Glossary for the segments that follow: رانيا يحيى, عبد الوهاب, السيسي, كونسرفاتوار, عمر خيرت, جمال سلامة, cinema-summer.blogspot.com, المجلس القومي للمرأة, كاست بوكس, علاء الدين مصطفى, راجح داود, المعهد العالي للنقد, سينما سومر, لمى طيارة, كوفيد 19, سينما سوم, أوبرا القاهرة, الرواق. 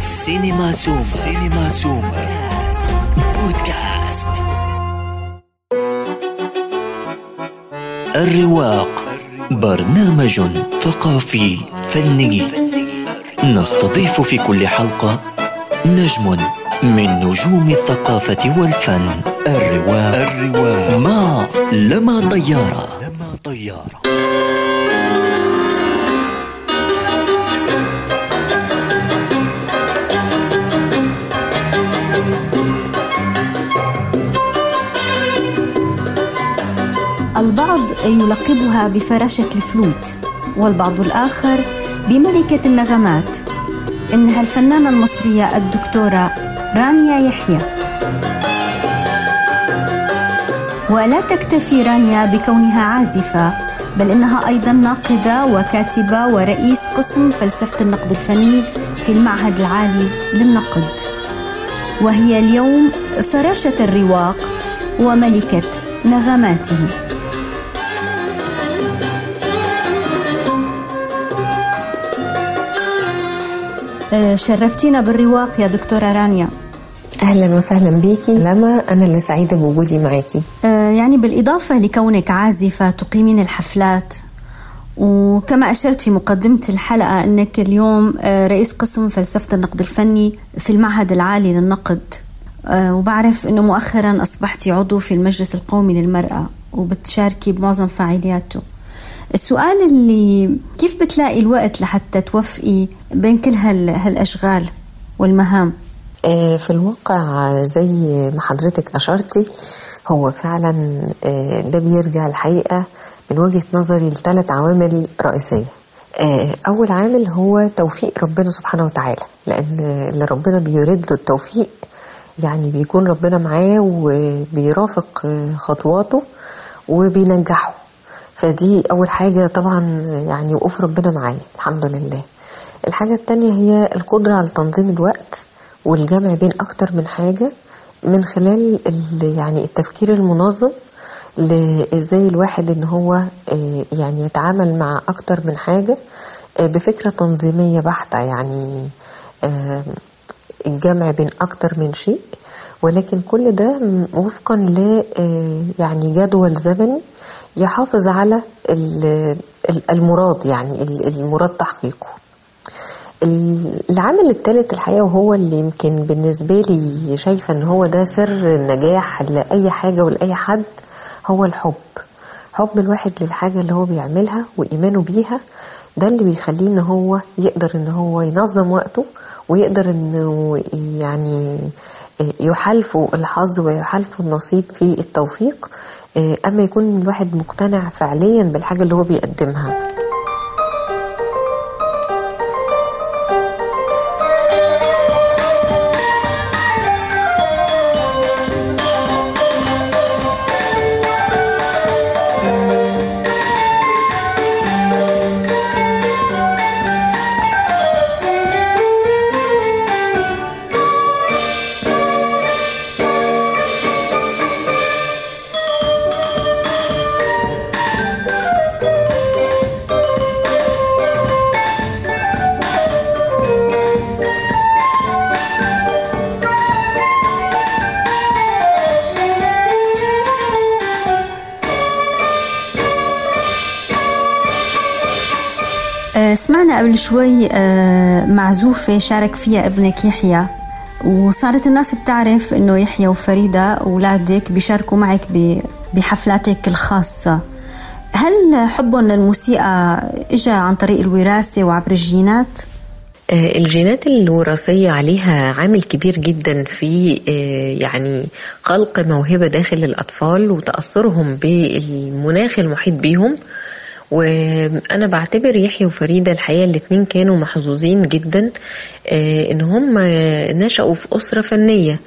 سينما سوم. سينما سوم بودكاست. الرواق برنامج ثقافي فني نستضيف في كل حلقة نجم من نجوم الثقافة والفن. الرواق مع لمى طيارة. البعض يلقبها بفراشة الفلوت والبعض الآخر بملكة النغمات. إنها الفنانة المصرية الدكتورة رانيا يحيى. ولا تكتفي رانيا بكونها عازفة، بل إنها أيضا ناقدة وكاتبة ورئيس قسم فلسفة النقد الفني في المعهد العالي للنقد. وهي اليوم فراشة الرواق وملكة نغماته. شرفتينا بالرواق يا دكتورة رانيا. أهلا وسهلا بيكي لما، أنا اللي سعيدة بوجودي معاكي. يعني بالإضافة لكونك عازفة تقيمين الحفلات، وكما أشرت في مقدمة الحلقة أنك اليوم رئيس قسم فلسفة النقد الفني في المعهد العالي للنقد، وبعرف أنه مؤخرا أصبحت عضو في المجلس القومي للمرأة وبتشاركي بمعظم فعالياته. السؤال اللي كيف بتلاقي الوقت لحتى توفقي بين كل هالأشغال والمهام؟ في الواقع زي ما حضرتك أشرتي، هو فعلا ده بيرجع الحقيقة من وجهة نظري لثلاث عوامل رئيسية. أول عامل هو توفيق ربنا سبحانه وتعالى، لأن اللي ربنا بيريد له التوفيق يعني بيكون ربنا معاه وبيرافق خطواته وبينجحه. فدي أول حاجة طبعا، يعني وقف ربنا معايا الحمد لله. الحاجة التانية هي القدرة على تنظيم الوقت والجمع بين أكتر من حاجة من خلال يعني التفكير المنظم، زي الواحد إن هو يعني يتعامل مع أكتر من حاجة بفكرة تنظيمية بحتة، يعني الجمع بين أكتر من شيء، ولكن كل ده وفقا ل يعني جدول زمني يحافظ على المراد، يعني المراد تحقيقه. العامل الثالث الحقيقة، وهو اللي يمكن بالنسبة لي شايفة ان هو ده سر النجاح لأي حاجة ولأي حد، هو الحب. حب الواحد للحاجة اللي هو بيعملها وإيمانه بيها، ده اللي بيخليه ان هو يقدر ان هو ينظم وقته، ويقدر انه يعني يحالفه الحظ ويحالفه النصيب في التوفيق، أما يكون الواحد مقتنع فعليا بالحاجة اللي هو بيقدمها. سمعنا قبل شوي معزوفة شارك فيها ابنك يحيى، وصارت الناس بتعرف انه يحيى وفريدة اولادك بيشاركوا معك بحفلاتك الخاصة. هل حبهم للموسيقى اجى عن طريق الوراثة وعبر الجينات؟ الجينات الوراثية عليها عامل كبير جدا في يعني خلق موهبة داخل الأطفال وتأثرهم بالمناخ المحيط بيهم. وأنا بعتبر يحيى وفريدة الحقيقة الاتنين كانوا محظوظين جدا إن هم نشأوا في أسرة فنية.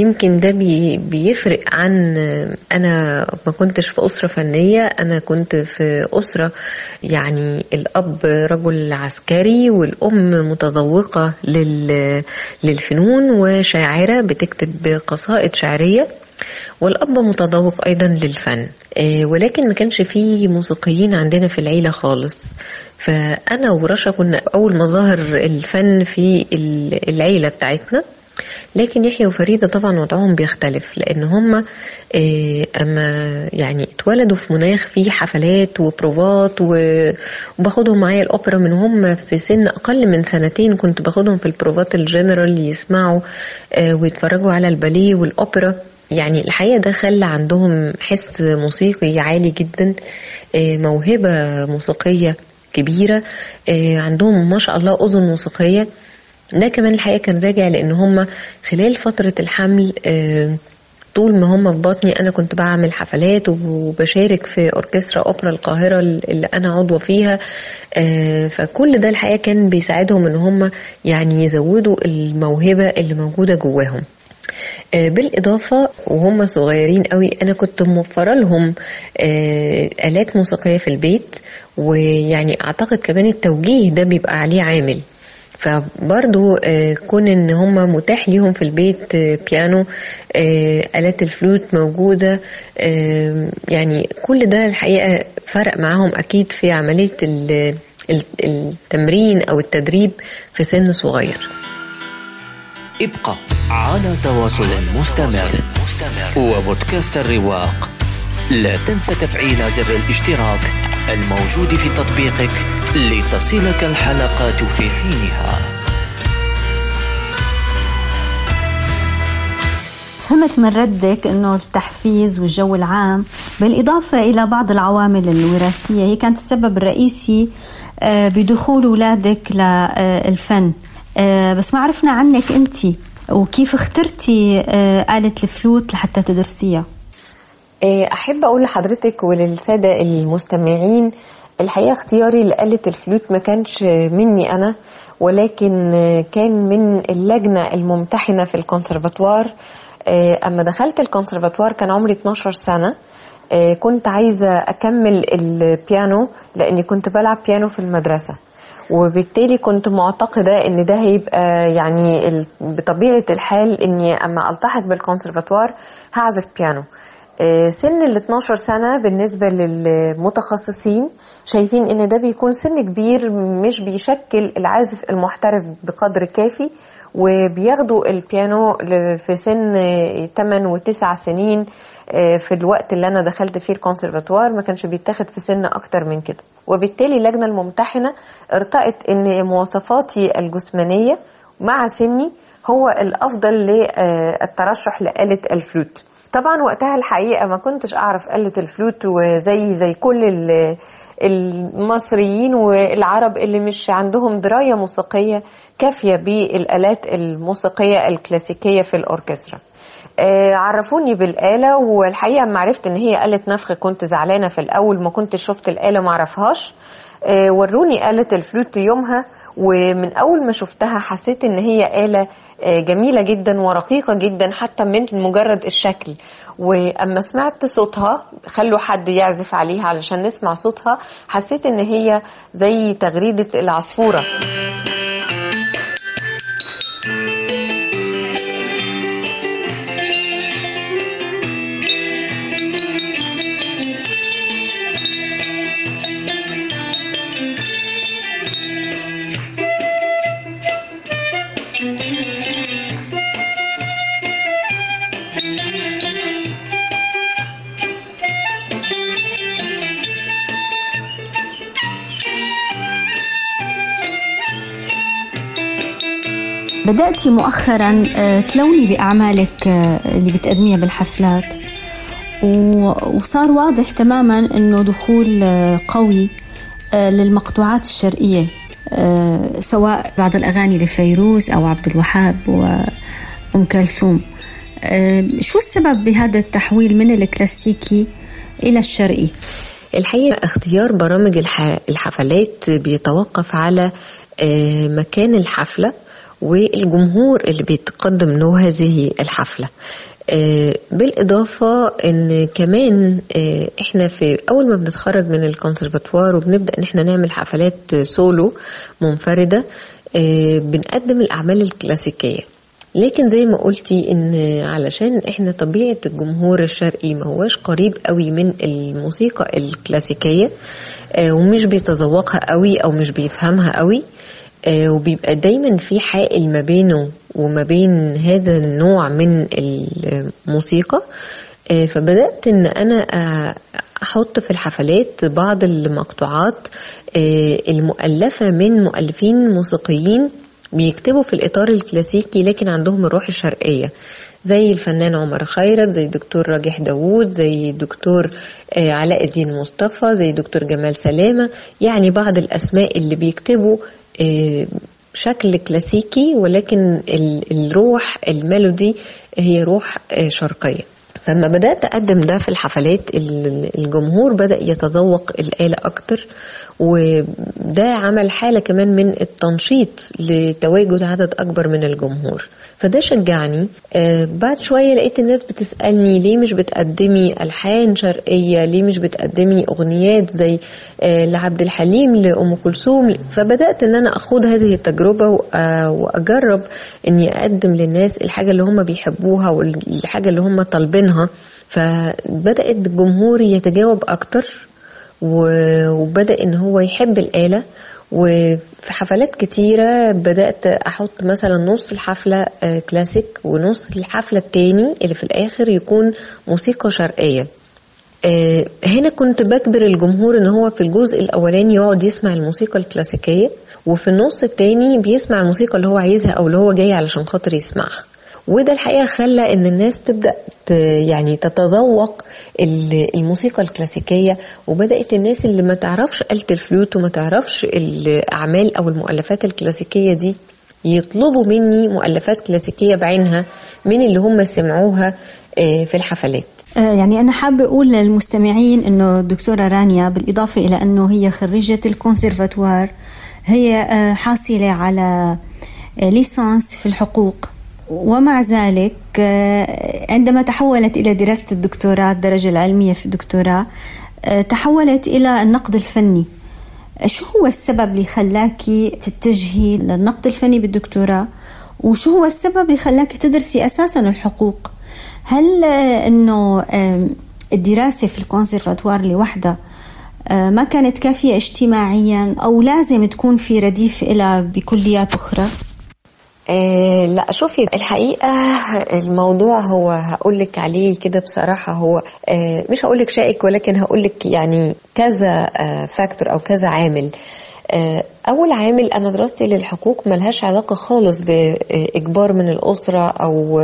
يمكن ده بيفرق عن أنا ما كنتش في أسرة فنية، أنا كنت في أسرة يعني الأب رجل عسكري والأم متذوقة للفنون وشاعرة بتكتب قصائد شعرية، والأب متذوق أيضا للفن، ولكن ما كانش فيه موسيقيين عندنا في العيلة خالص. فأنا ورشا كنا أول مظاهر الفن في العيلة بتاعتنا. لكن يحيى وفريدة طبعا وضعهم بيختلف، لأن هم أما يعني اتولدوا في مناخ فيه حفلات وبروفات، وباخدهم معايا الأوبرا من هم في سن أقل من سنتين. كنت باخدهم في البروفات الجنرال يسمعوا ويتفرجوا على الباليه والأوبرا. يعني الحقيقة ده خلى عندهم حس موسيقي عالي جدا، موهبة موسيقية كبيرة، عندهم ما شاء الله أذن موسيقية. ده كمان الحقيقة كان راجع لأن هم خلال فترة الحمل طول ما هم في بطني أنا كنت بعمل حفلات وبشارك في أوركسترا أوبرا القاهرة اللي أنا عضوة فيها. فكل ده الحقيقة كان بيساعدهم أن هم يعني يزودوا الموهبة اللي موجودة جواهم. بالإضافة وهم صغيرين قوي أنا كنت موفرة لهم آلات موسيقية في البيت، ويعني أعتقد كمان التوجيه ده بيبقى عليه عامل. فبرضو كون ان هم متاح ليهم في البيت بيانو، آلات الفلوت موجودة، يعني كل ده الحقيقة فرق معهم اكيد في عملية التمرين او التدريب في سن صغير. ابقى على تواصل مستمر وبودكاست الرواق. لا تنسى تفعيل زر الاشتراك الموجود في تطبيقك لتصلك الحلقات في حينها. فهمت من ردك أنه التحفيز والجو العام بالإضافة إلى بعض العوامل الوراثية هي كانت السبب الرئيسي بدخول أولادك للفن. بس ما عرفنا عنك أنت وكيف اخترتي آلة الفلوت لحتى تدرسيها. أحب أقول لحضرتك وللسادة المستمعين الحقيقة اختياري لآلة الفلوت ما كانش مني أنا، ولكن كان من اللجنة الممتحنة في الكونسرفاتوار. أما دخلت الكونسرفاتوار كان عمري 12 سنة. كنت عايزة أكمل البيانو لأني كنت بلعب بيانو في المدرسة، وبالتالي كنت معتقدة ان ده هيبقى يعني بطبيعة الحال اني اما التحق بالكونسرفاتوار هعزف بيانو. سن ال 12 سنة بالنسبة للمتخصصين شايفين ان ده بيكون سن كبير، مش بيشكل العازف المحترف بقدر كافي، وبياخدوا البيانو في سن 8 و9 سنين. في الوقت اللي أنا دخلت فيه الكونسرفاتوار ما كانش بيتاخد في سن أكتر من كده، وبالتالي اللجنة الممتحنة ارتأت أن مواصفاتي الجسمانية مع سني هو الأفضل للترشح لآلة الفلوت. طبعا وقتها الحقيقة ما كنتش أعرف آلة الفلوت، وزي كل المصريين والعرب اللي مش عندهم دراية موسيقية كافية بالآلات الموسيقية الكلاسيكية في الأوركسترا. عرفوني بالآلة، والحقيقة ما عرفت ان هي آلة نفخ كنت زعلانة في الأول، ما كنت شفت الآلة ما عرفهاش. وروني آلة الفلوت يومها، ومن أول ما شفتها حسيت ان هي آلة جميلة جدا ورقيقة جدا حتى من مجرد الشكل. وأما سمعت صوتها خلوا حد يعزف عليها علشان نسمع صوتها، حسيت ان هي زي تغريدة العصفورة. بدأتي مؤخراً تلوني بأعمالك اللي بتقدميها بالحفلات، وصار واضح تماماً أنه دخول قوي للمقطوعات الشرقية، سواء بعض الأغاني لفيروز أو عبد الوهاب وأم كلثوم. شو السبب بهذا التحويل من الكلاسيكي إلى الشرقي؟ الحقيقة اختيار برامج الحفلات بيتوقف على مكان الحفلة والجمهور اللي بيتقدم له هذه الحفلة. بالإضافة إن كمان إحنا في أول ما بنتخرج من الكونسرفاتوار وبنبدأ إن إحنا نعمل حفلات سولو منفردة، بنقدم الأعمال الكلاسيكية. لكن زي ما قلتي ان علشان احنا طبيعة الجمهور الشرقي ما هواش قريب قوي من الموسيقى الكلاسيكية ومش بيتذوقها قوي او مش بيفهمها قوي، وبيبقى دايما في حائل ما بينه وما بين هذا النوع من الموسيقى. فبدأت ان انا احط في الحفلات بعض المقطوعات المؤلفة من مؤلفين موسيقيين بيكتبوا في الإطار الكلاسيكي لكن عندهم الروح الشرقية، زي الفنان عمر خيرت، زي الدكتور راجح داود، زي الدكتور علاء الدين مصطفى، زي الدكتور جمال سلامة. يعني بعض الأسماء اللي بيكتبوا شكل كلاسيكي ولكن الروح الميلودي هي روح شرقية. فما بدأت أقدم ده في الحفلات الجمهور بدأ يتذوق الآلة أكتر، وده عمل حالة كمان من التنشيط لتواجد عدد أكبر من الجمهور، فده شجعني. بعد شوية لقيت الناس بتسألني ليه مش بتقدمي ألحان شرقية، ليه مش بتقدمي أغنيات زي لعبد الحليم، لأم كلثوم. فبدأت إن أنا أخوض هذه التجربة وأجرب إني أقدم للناس الحاجة اللي هم بيحبوها والحاجة اللي هم طالبينها. فبدأت الجمهور يتجاوب أكتر وبدأ إن هو يحب الآلة. وفي حفلات كتيرة بدأت أحط مثلا نص الحفلة كلاسيك ونص الحفلة التاني اللي في الآخر يكون موسيقى شرقية. هنا كنت بجبر الجمهور إن هو في الجزء الأولاني يقعد يسمع الموسيقى الكلاسيكية، وفي النص التاني بيسمع الموسيقى اللي هو عايزها أو اللي هو جاي علشان خاطر يسمعها. وده الحقيقة خلى ان الناس تبدأ يعني تتذوق الموسيقى الكلاسيكية، وبدأت الناس اللي ما تعرفش آلة الفلوت وما تعرفش الأعمال أو المؤلفات الكلاسيكية دي يطلبوا مني مؤلفات كلاسيكية بعينها من اللي هم سمعوها في الحفلات. يعني أنا حابة أقول للمستمعين أنه الدكتورة رانيا بالإضافة إلى أنه هي خريجة الكونسرفاتوار، هي حاصلة على ليسانس في الحقوق، ومع ذلك عندما تحولت إلى دراسة الدكتوراه الدرجة العلمية في الدكتوراه تحولت إلى النقد الفني. شو هو السبب اللي خلاكي تتجهي للنقد الفني بالدكتوراه، وشو هو السبب اللي خلاكي تدرسي أساساً الحقوق؟ هل إنه الدراسة في الكونسرفاتوار لوحدها ما كانت كافية اجتماعياً، أو لازم تكون في رديف إلى بكليات أخرى؟ لا شوفي، الحقيقة الموضوع هو هقولك عليه كده بصراحة، هو مش هقولك شائك ولكن هقولك يعني كذا فاكتور أو كذا عامل. أول عامل، أنا دراستي للحقوق ملهاش علاقة خالص بإجبار من الأسرة أو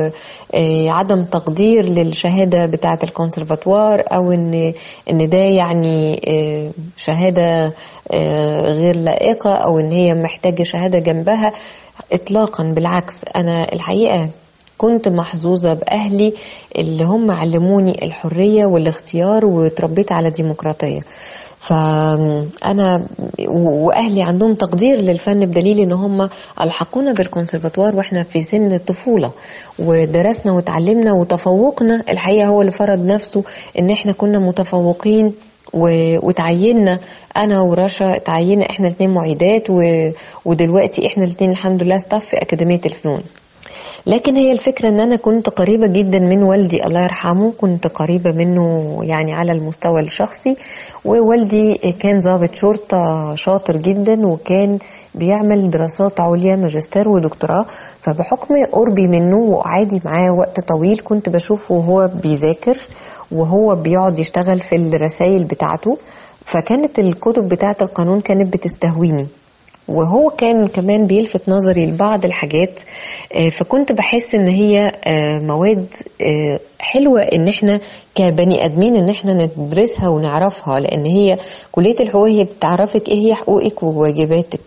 عدم تقدير للشهادة بتاعة الكونسرفاتوار، أو إن ده يعني شهادة غير لائقة أو إن هي محتاجة شهادة جنبها إطلاقا. بالعكس، أنا الحقيقة كنت محظوظة بأهلي اللي هم علموني الحرية والاختيار، وتربيت على ديمقراطية. فأنا وأهلي عندهم تقدير للفن بدليل إن هم ألحقونا بالكونسرفاتوار وإحنا في سن الطفولة، ودرسنا وتعلمنا وتفوقنا. الحقيقة هو اللي فرض نفسه إن إحنا كنا متفوقين، وتعيننا انا ورشا، تعيننا احنا الاثنين معيدات، ودلوقتي احنا الاثنين الحمد لله ستاف في اكاديميه الفنون. لكن هي الفكره ان انا كنت قريبه جدا من والدي الله يرحمه، كنت قريبه منه يعني على المستوى الشخصي، ووالدي كان ضابط شرطه شاطر جدا وكان بيعمل دراسات عليا ماجستير ودكتوراه. فبحكم قربي منه وقعدي معاه وقت طويل كنت بشوفه وهو بيذاكر وهو بيقعد يشتغل في الرسائل بتاعته، فكانت الكتب بتاعة القانون كانت بتستهويني، وهو كان كمان بيلفت نظري لبعض الحاجات. فكنت بحس ان هي مواد حلوة ان احنا كبني ادمين ان احنا ندرسها ونعرفها، لان هي كلية الحقوق هي بتعرفك ايه هي حقوقك وواجباتك.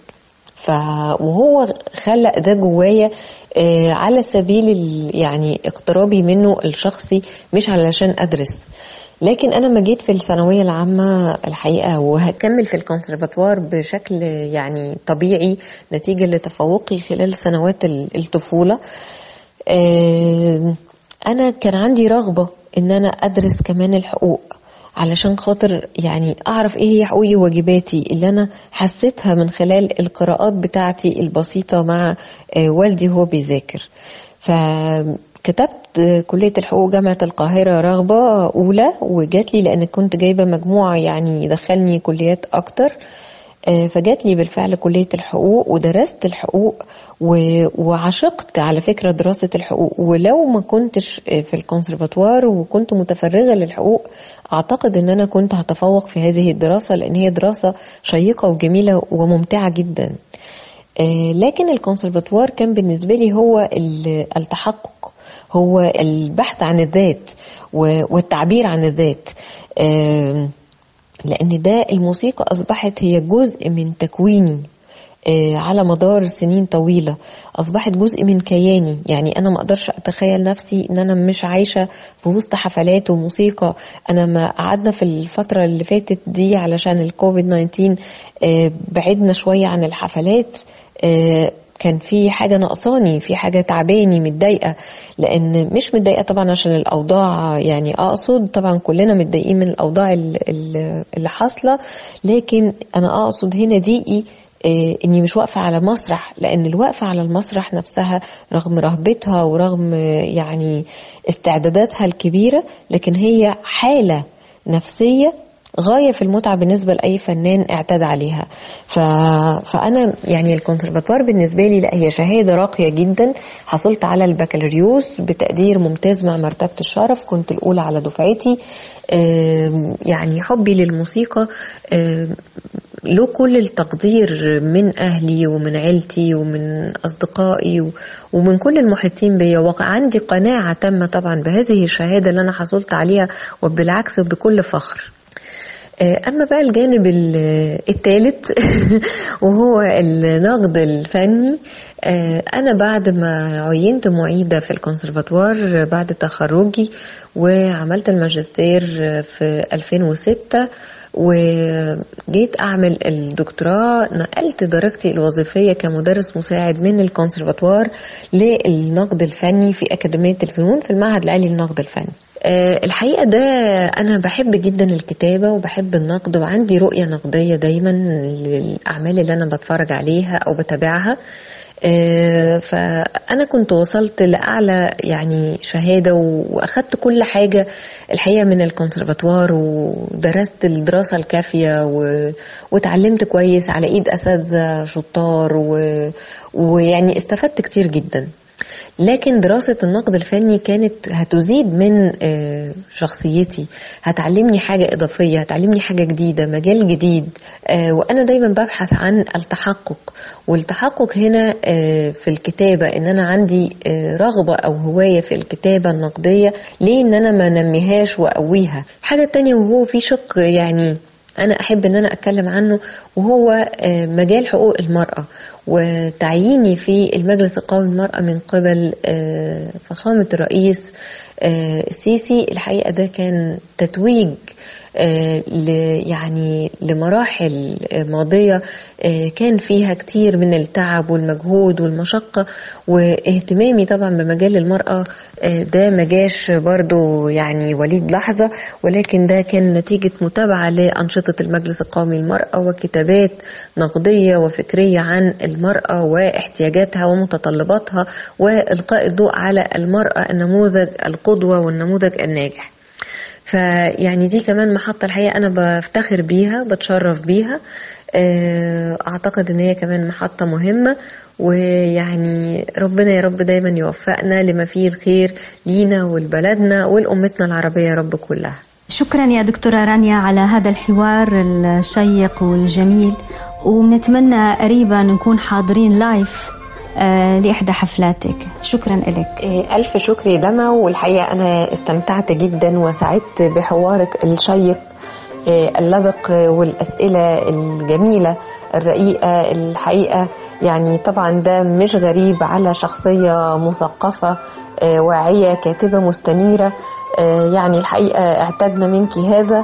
وهو خلق ده جوايا على سبيل يعني اقترابي منه الشخصي، مش علشان أدرس. لكن أنا ما جيت في الثانوية العامة الحقيقة، وهكمل في الكونسرفاتوار بشكل يعني طبيعي نتيجة لتفوقي خلال سنوات الطفولة، أنا كان عندي رغبة إن أنا أدرس كمان الحقوق علشان خاطر يعني أعرف إيه هي حقوقي وواجباتي، اللي أنا حسيتها من خلال القراءات بتاعتي البسيطة مع والدي هو بيذاكر. فكتبت كلية الحقوق جامعة القاهرة رغبة أولى وجات لي لأن كنت جايبة مجموعة يعني دخلني كليات أكتر، فجات لي بالفعل كلية الحقوق ودرست الحقوق وعشقت على فكرة دراسة الحقوق. ولو ما كنتش في الكونسرفاتوار وكنت متفرغة للحقوق أعتقد أن أنا كنت هتفوق في هذه الدراسة لأن هي دراسة شيقة وجميلة وممتعة جدا. لكن الكونسرفاتوار كان بالنسبة لي هو التحقق، هو البحث عن الذات والتعبير عن الذات، لأن ده الموسيقى أصبحت هي جزء من تكويني على مدار سنين طويلة، أصبحت جزء من كياني. يعني أنا ما أقدرش أتخيل نفسي أن أنا مش عايشة في وسط حفلات وموسيقى. أنا ما قعدنا في الفترة اللي فاتت دي علشان الكوفيد 19 بعدنا شوية عن الحفلات، كان في حاجة نقصاني، في حاجة تعباني، متضايقة، لأن مش متضايقة طبعا عشان الأوضاع، يعني أقصد طبعا كلنا متضايقين من الأوضاع اللي حاصلة، لكن أنا أقصد هنا ضيقي إني مش واقفة على مسرح، لأن الوقفة على المسرح نفسها رغم رهبتها ورغم يعني استعداداتها الكبيرة، لكن هي حالة نفسية غاية في المتعة بالنسبة لأي فنان اعتاد عليها. فأنا يعني الكونسرفاتوار بالنسبة لي لا، هي شهادة راقية جدا. حصلت على البكالوريوس بتقدير ممتاز مع مرتبة الشرف، كنت الأولى على دفعتي. يعني حبي للموسيقى له كل التقدير من أهلي ومن عيلتي ومن أصدقائي ومن كل المحيطين بي، وعندي قناعة تامة طبعا بهذه الشهادة اللي أنا حصلت عليها، وبالعكس بكل فخر. أما بقى الجانب الثالث وهو النقد الفني، أنا بعد ما عينت معيدة في الكونسرفاتوار بعد تخرجي وعملت الماجستير في 2006 وجيت أعمل الدكتوراه، نقلت درجتي الوظيفية كمدرس مساعد من الكونسرفاتوار للنقد الفني في أكاديمية الفنون في المعهد العالي للنقد الفني. الحقيقة ده أنا بحب جدا الكتابة وبحب النقد، وعندي رؤية نقدية دايما للأعمال اللي أنا بتفرج عليها أو بتابعها. فأنا كنت وصلت لأعلى يعني شهادة وأخدت كل حاجة الحقيقة من الكونسرفاتوار، ودرست الدراسة الكافية وتعلمت كويس على إيد أساتذة شطار ويعني استفدت كتير جدا. لكن دراسة النقد الفني كانت هتزيد من شخصيتي، هتعلمني حاجة إضافية، هتعلمني حاجة جديدة، مجال جديد. وأنا دايما ببحث عن التحقق، والتحقق هنا في الكتابة، إن أنا عندي رغبة أو هواية في الكتابة النقدية، ليه إن أنا ما نميهاش وأقويها. حاجة تانية وهو في شق يعني أنا أحب أن أنا أتكلم عنه، وهو مجال حقوق المرأة وتعييني في المجلس القومي للمرأة من قبل فخامة الرئيس السيسي. الحقيقة ده كان تتويج يعني لمراحل ماضية كان فيها كتير من التعب والمجهود والمشقة، واهتمامي طبعا بمجال المرأة ده ما جاش برضو يعني وليد لحظة، ولكن ده كان نتيجة متابعة لأنشطة المجلس القومي للمرأة وكتابات نقدية وفكرية عن المرأة واحتياجاتها ومتطلباتها، وإلقاء الضوء على المرأة النموذج القدوة والنموذج الناجح. فيعني دي كمان محطة الحقيقة أنا بفتخر بيها، بتشرف بيها، أعتقد إن هي كمان محطة مهمة. ويعني ربنا يا رب دايما يوفقنا لما فيه الخير لينا ولبلدنا ولأمتنا العربية يا رب كلها. شكرا يا دكتورة رانيا على هذا الحوار الشيق والجميل، ونتمنى قريبا نكون حاضرين لايف لإحدى حفلاتك. شكرا لك. ألف شكر يا لمى، والحقيقة أنا استمتعت جدا وسعدت بحوارك الشيق اللبق والأسئلة الجميلة الرقيقة. الحقيقة يعني طبعا ده مش غريب على شخصية مثقفة واعية كاتبة مستنيرة، يعني الحقيقة اعتدنا منك هذا،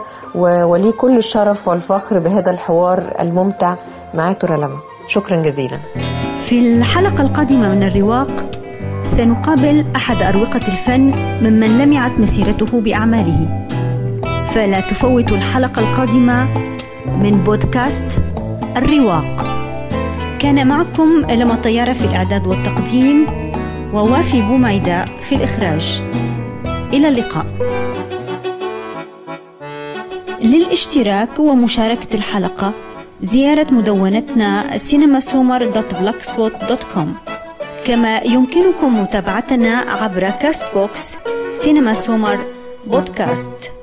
ولي كل الشرف والفخر بهذا الحوار الممتع مع دكتورة لمى. شكرا جزيلا. في الحلقة القادمة من الرواق سنقابل أحد أروقة الفن ممن لمعت مسيرته بأعماله، فلا تفوتوا الحلقة القادمة من بودكاست الرواق. كان معكم لمى طيارة في الإعداد والتقديم، ووافي بوميداء في الإخراج. إلى اللقاء. للاشتراك ومشاركة الحلقة زيارة مدونتنا cinema-summer.blogspot.com، كما يمكنكم متابعتنا عبر كاست بوكس سينما سومر بودكاست.